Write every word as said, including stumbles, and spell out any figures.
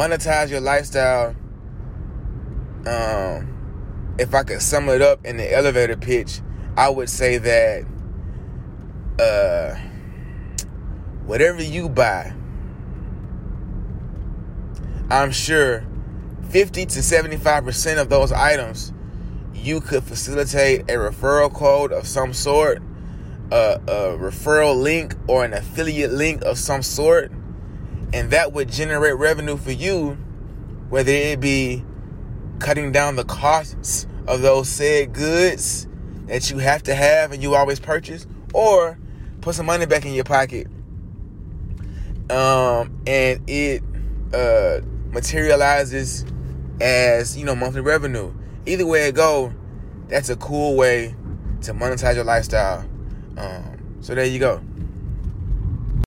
monetize your lifestyle. Um, if I could sum it up in the elevator pitch, I would say that uh, whatever you buy, I'm sure fifty to seventy-five percent of those items, you could facilitate a referral code of some sort, uh, a referral link or an affiliate link of some sort, and that would generate revenue for you, whether it be cutting down the costs of those said goods that you have to have and you always purchase, or put some money back in your pocket. Um, and it uh, materializes as, you know, monthly revenue. Either way it go, that's a cool way to monetize your lifestyle. Um, so there you go.